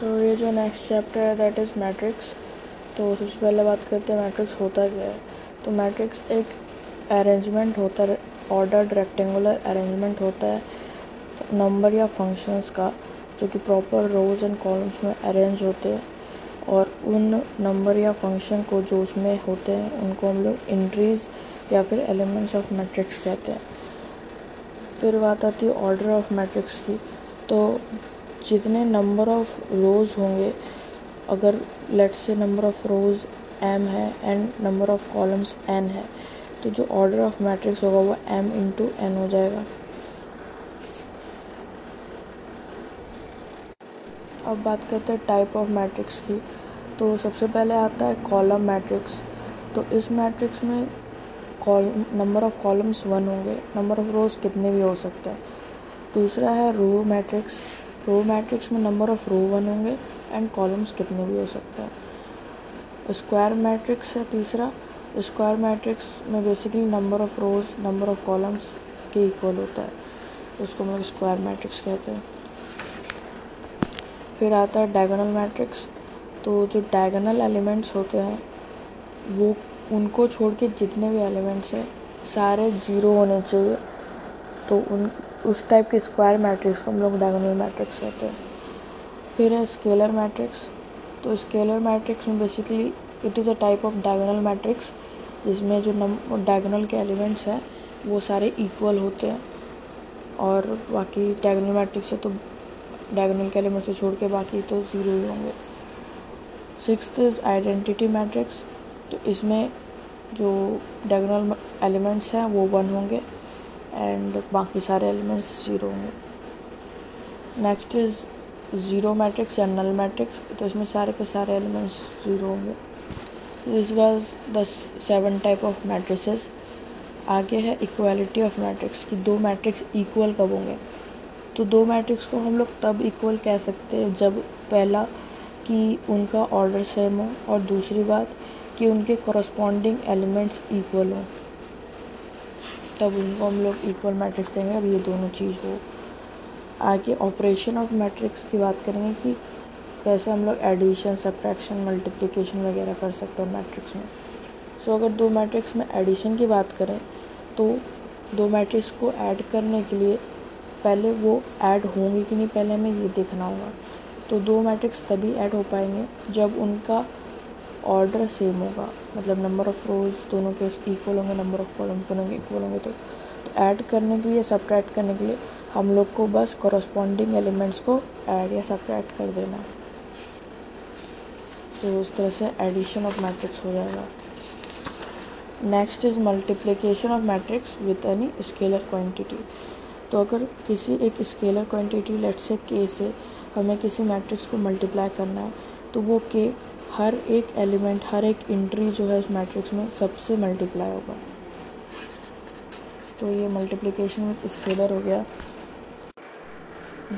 तो ये जो नेक्स्ट चैप्टर है दैट इज़ मैट्रिक्स। तो सबसे पहले बात करते हैं मैट्रिक्स होता क्या है। तो मैट्रिक्स एक अरेंजमेंट होता है, ऑर्डर्ड रेक्टेंगुलर अरेंजमेंट होता है नंबर या फंक्शंस का, जो कि प्रॉपर रोज एंड कॉलम्स में अरेंज होते हैं। और उन नंबर या फंक्शन को जो उसमें होते हैं उनको हम लोग एंट्रीज या फिर एलिमेंट्स ऑफ मैट्रिक्स कहते हैं। फिर बात आती है ऑर्डर ऑफ मैट्रिक्स की। तो जितने नंबर ऑफ रोज़ होंगे, अगर let's say number of rows m है and number of columns n है, तो जो ऑर्डर ऑफ मैट्रिक्स होगा वो m इंटू n हो जाएगा। अब बात करते हैं टाइप ऑफ मैट्रिक्स की। तो सबसे पहले आता है कॉलम मैट्रिक्स। तो इस मैट्रिक्स में नंबर ऑफ कॉलम्स 1 होंगे, नंबर ऑफ रोज़ कितने भी हो सकते हैं। दूसरा है रो मैट्रिक्स। रो मैट्रिक्स में नंबर ऑफ रो 1 होंगे एंड कॉलम्स कितने भी हो सकते हैं। स्क्वायर मैट्रिक्स है तीसरा। स्क्वायर मैट्रिक्स में basically number of rows number of columns के इक्वल होता है, उसको हम लोग स्क्वायर मैट्रिक्स कहते हैं। फिर आता है डायगोनल मैट्रिक्स। तो जो डायगोनल एलिमेंट्स होते हैं वो उनको छोड़ के जितने भी एलिमेंट्स हैं सारे 0 होने चाहिए। तो उस टाइप के स्क्वायर मैट्रिक्स को हम लोग डायगोनल मैट्रिक्स कहते हैं। फिर है स्केलर मैट्रिक्स। तो स्केलर मैट्रिक्स में basically it is a type of diagonal matrix, जिसमें जो डायगोनल के एलिमेंट्स हैं वो सारे इक्वल होते हैं। और बाकी डायगोनल मैट्रिक्स है तो डायगोनल के एलिमेंट्स को छोड़ के बाकी तो 0 ही होंगे। 6th is identity matrix. तो इसमें जो डायगोनल एलिमेंट्स हैं वो 1 होंगे एंड बाकी सारे एलिमेंट्स 0 होंगे। नेक्स्ट इज़ ज़ीरो मैट्रिक्स या नल मैट्रिक्स। तो इसमें सारे के सारे एलिमेंट्स 0 होंगे। This was the 7 type of matrices. आगे है इक्वालिटी ऑफ मैट्रिक्स कि दो मैट्रिक्स इक्वल कब होंगे। तो दो मैट्रिक्स को हम लोग तब इक्वल कह सकते हैं जब पहला कि उनका ऑर्डर सेम हो और दूसरी बात कि उनके कॉरस्पॉन्डिंग एलिमेंट्स इक्वल हों, तब उनको हम लोग इक्वल मैट्रिक्स देंगे। अब ये दोनों चीज़ हो। आगे ऑपरेशन ऑफ मैट्रिक्स की बात करेंगे कि कैसे हम लोग एडिशन, सब्ट्रैक्शन, मल्टीप्लिकेशन वगैरह कर सकते हैं मैट्रिक्स में। सो अगर दो मैट्रिक्स में एडिशन की बात करें तो दो मैट्रिक्स को ऐड करने के लिए पहले वो ऐड होंगे कि नहीं, पहले हमें ये देखना होगा। तो दो मैट्रिक्स तभी ऐड हो पाएंगे जब उनका ऑर्डर सेम होगा, मतलब नंबर ऑफ रोज दोनों के इक्वल होंगे, नंबर ऑफ कॉलम्स दोनों के इक्वल होंगे। तो ऐड करने के लिए, सब्ट्रैक्ट करने के लिए हम लोग को बस कॉरस्पॉन्डिंग एलिमेंट्स को ऐड या सब्ट्रैक्ट कर देना है। तो इस तरह से एडिशन ऑफ मैट्रिक्स हो जाएगा। Next is multiplication of matrix with any scalar quantity. तो अगर किसी एक scalar quantity let's say k से हमें किसी मैट्रिक्स को मल्टीप्लाई करना है, तो वो k हर एक एलिमेंट, हर एक एंट्री जो है उस मैट्रिक्स में सबसे मल्टीप्लाई होगा। तो ये मल्टीप्लिकेशन विद स्केलर हो गया।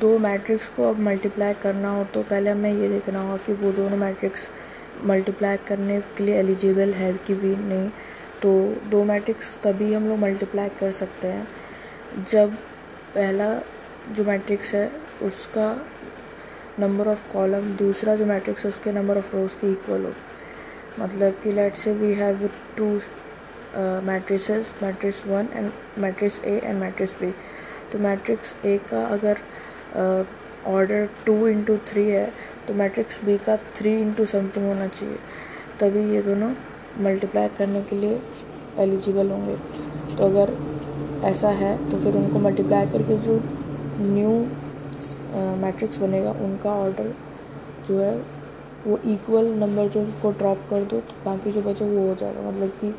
दो मैट्रिक्स को अब मल्टीप्लाई करना हो तो पहले हमें ये देखना होगा कि वो दोनों मैट्रिक्स मल्टीप्लाई करने के लिए एलिजिबल है कि भी नहीं। तो दो मैट्रिक्स तभी हम लोग मल्टीप्लाई कर सकते हैं जब पहला जो मैट्रिक्स है उसका नंबर ऑफ कॉलम दूसरा जो मैट्रिक्स है उसके नंबर ऑफ रोज के इक्वल हो। मतलब कि let's say we have 2 matrices, matrix 1 and matrix A and matrix B. तो मैट्रिक्स ए का अगर ऑर्डर 2 into 3 है तो मैट्रिक्स बी का 3 into something होना चाहिए, तभी ये दोनों मल्टीप्लाई करने के लिए एलिजिबल होंगे। तो अगर ऐसा है तो फिर उनको मल्टीप्लाई करके जो न्यू मैट्रिक्स बनेगा उनका ऑर्डर जो है वो इक्वल नंबर जो उसको ड्रॉप कर दो तो बाकी जो बचे वो हो जाएगा। मतलब कि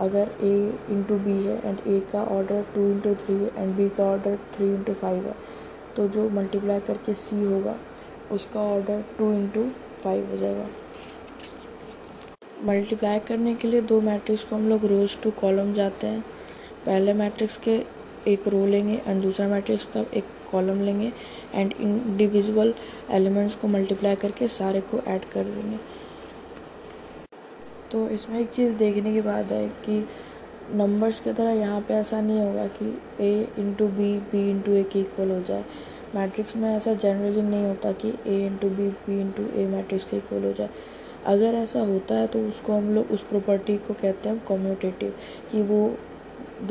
अगर ए इंटू बी है एंड ए का ऑर्डर 2 into 3 है एंड बी का ऑर्डर 3 into 5 है, तो जो मल्टीप्लाई करके सी होगा उसका ऑर्डर 2 into 5 हो जाएगा। मल्टीप्लाई करने के लिए दो मैट्रिक्स को हम लोग रोज टू कॉलम जाते हैं। पहले मैट्रिक्स के एक रो लेंगे एंड दूसरा मैट्रिक्स का एक कॉलम लेंगे एंड इंडिविजुअल एलिमेंट्स को मल्टीप्लाई करके सारे को ऐड कर देंगे। तो इसमें एक चीज़ देखने की बात है कि नंबर्स की तरह यहाँ पे ऐसा नहीं होगा कि a into B, B into A के इक्वल हो जाए। मैट्रिक्स में ऐसा जनरली नहीं होता कि A into B B into A matrix के इक्वल हो जाए। अगर ऐसा होता है तो उसको हम लोग उस प्रॉपर्टी को कहते हैं कम्यूटेटिव, कि वो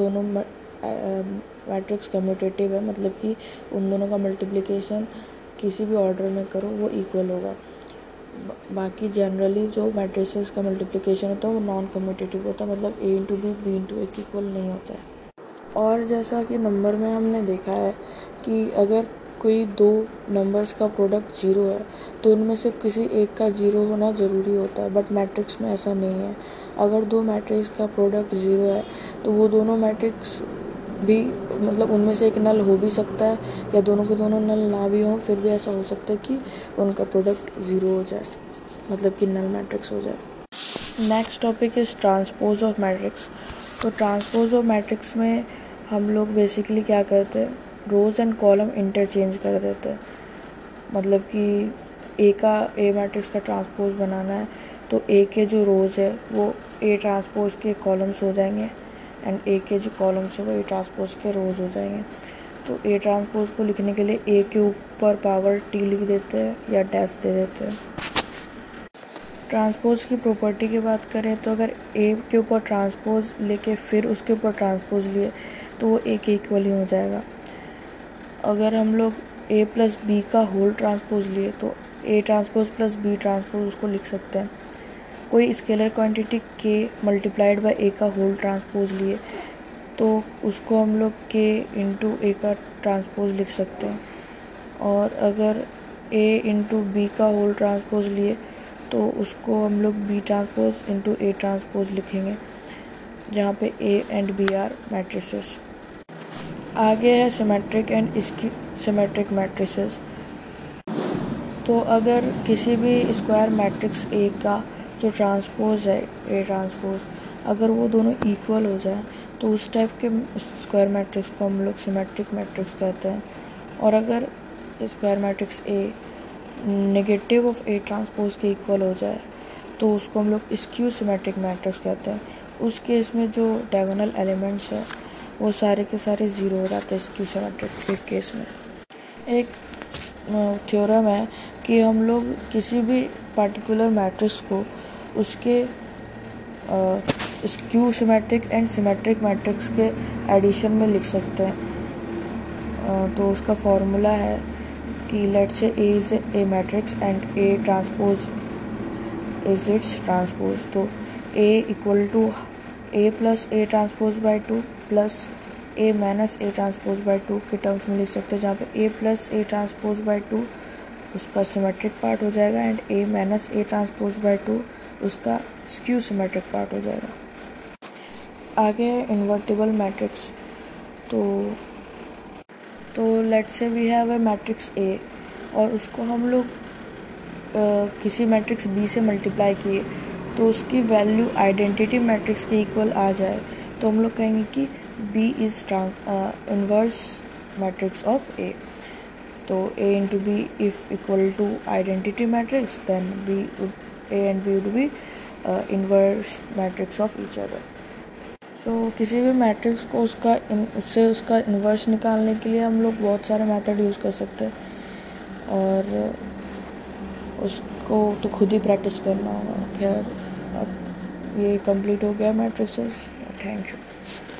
दोनों मैट्रिक्स कम्यूटेटिव है, मतलब कि उन दोनों का मल्टीप्लिकेशन किसी भी ऑर्डर में करो वो इक्वल होगा। बाकी जनरली जो मैट्रिसेस का मल्टीप्लिकेशन होता है वो नॉन कम्यूटेटिव होता है, मतलब A into B B into A के इक्वल नहीं होता है। और जैसा कि नंबर में हमने देखा है कि अगर कोई दो नंबर्स का प्रोडक्ट ज़ीरो है तो उनमें से किसी एक का ज़ीरो होना ज़रूरी होता है, बट मैट्रिक्स में ऐसा नहीं है। अगर दो मैट्रिक्स का प्रोडक्ट ज़ीरो है तो वो दोनों मैट्रिक्स भी, मतलब उनमें से एक नल हो भी सकता है या दोनों के दोनों नल ना भी हों, फिर भी ऐसा हो सकता है कि उनका प्रोडक्ट ज़ीरो हो जाए, मतलब कि नल मैट्रिक्स हो जाए। Next topic is transpose of matrix. तो ट्रांसपोज ऑफ मैट्रिक्स में हम लोग बेसिकली क्या करते हैं, रोज एंड कॉलम इंटरचेंज कर देते हैं। मतलब कि ए का ए मैट्रिक्स का ट्रांसपोज बनाना है तो ए के जो रोज है वो ए ट्रांसपोज के कॉलम्स हो जाएंगे एंड ए के जो कॉलम्स है वो ए ट्रांसपोज के रोज हो जाएंगे। तो ए ट्रांसपोज को लिखने के लिए ए के ऊपर पावर टी लिख देते हैं या डैश दे देते हैं। ट्रांसपोज की प्रॉपर्टी की बात करें तो अगर ए के ऊपर ट्रांसपोज लेके फिर उसके ऊपर ट्रांसपोज लिए तो वो ए के इक्वल ही हो जाएगा। अगर हम लोग ए प्लस बी का होल ट्रांसपोज लिए तो A transpose plus B transpose उसको लिख सकते हैं। कोई स्केलर क्वांटिटी के मल्टीप्लाइड बाय ए का होल ट्रांसपोज लिए तो उसको हम लोग के इंटू ए का ट्रांसपोज लिख सकते हैं। और अगर ए इंटू बी का होल ट्रांसपोज लिए तो उसको हम लोग B transpose into A transpose लिखेंगे, जहाँ पे A and B are matrices. आगे है सिमेट्रिक एंड इसकी सिमेट्रिक मैट्रिसेस। तो अगर किसी भी स्क्वायर मैट्रिक्स ए का जो ट्रांसपोज है ए ट्रांसपोज, अगर वो दोनों इक्वल हो जाए तो उस टाइप के स्क्वायर मैट्रिक्स को हम लोग सिमेट्रिक मैट्रिक्स कहते हैं। और अगर square matrix A negative of A transpose के इक्वल हो जाए तो उसको हम लोग स्क्यू सिमेट्रिक मैट्रिक्स कहते हैं। उस केस में जो डायगोनल एलिमेंट्स हैं वो सारे के सारे ज़ीरो हो जाते हैं स्क्यू सिमेट्रिक के केस में। एक थ्योरम है कि हम लोग किसी भी पार्टिकुलर मैट्रिक्स को उसके skew symmetric and symmetric matrix के एडिशन में लिख सकते हैं। तो उसका फार्मूला है कि let's say A is A matrix and A transpose is its transpose, तो A equal to A plus A transpose by two plus A minus A transpose by two के टर्म्स में लिख सकते हैं, जहाँ पे A plus A transpose by two उसका symmetric part हो जाएगा and A minus A transpose by two उसका स्क्यू सिमेट्रिक पार्ट हो जाएगा। आगे है इन्वर्टिबल मैट्रिक्स। तो let's say we have a matrix A और उसको हम लोग किसी मैट्रिक्स बी से मल्टीप्लाई किए तो उसकी वैल्यू आइडेंटिटी मैट्रिक्स के इक्वल आ जाए तो हम लोग कहेंगे कि B is inverse matrix of A. तो A into B if equal to identity matrix then B A and B would be inverse matrix of each other. So किसी भी मैट्रिक्स को उसका इन्वर्स निकालने के लिए हम लोग बहुत सारे मेथड यूज़ कर सकते हैं और उसको तो खुद ही प्रैक्टिस करना होगा। खैर अब ये कंप्लीट हो गया मैट्रिक्स। Thank you.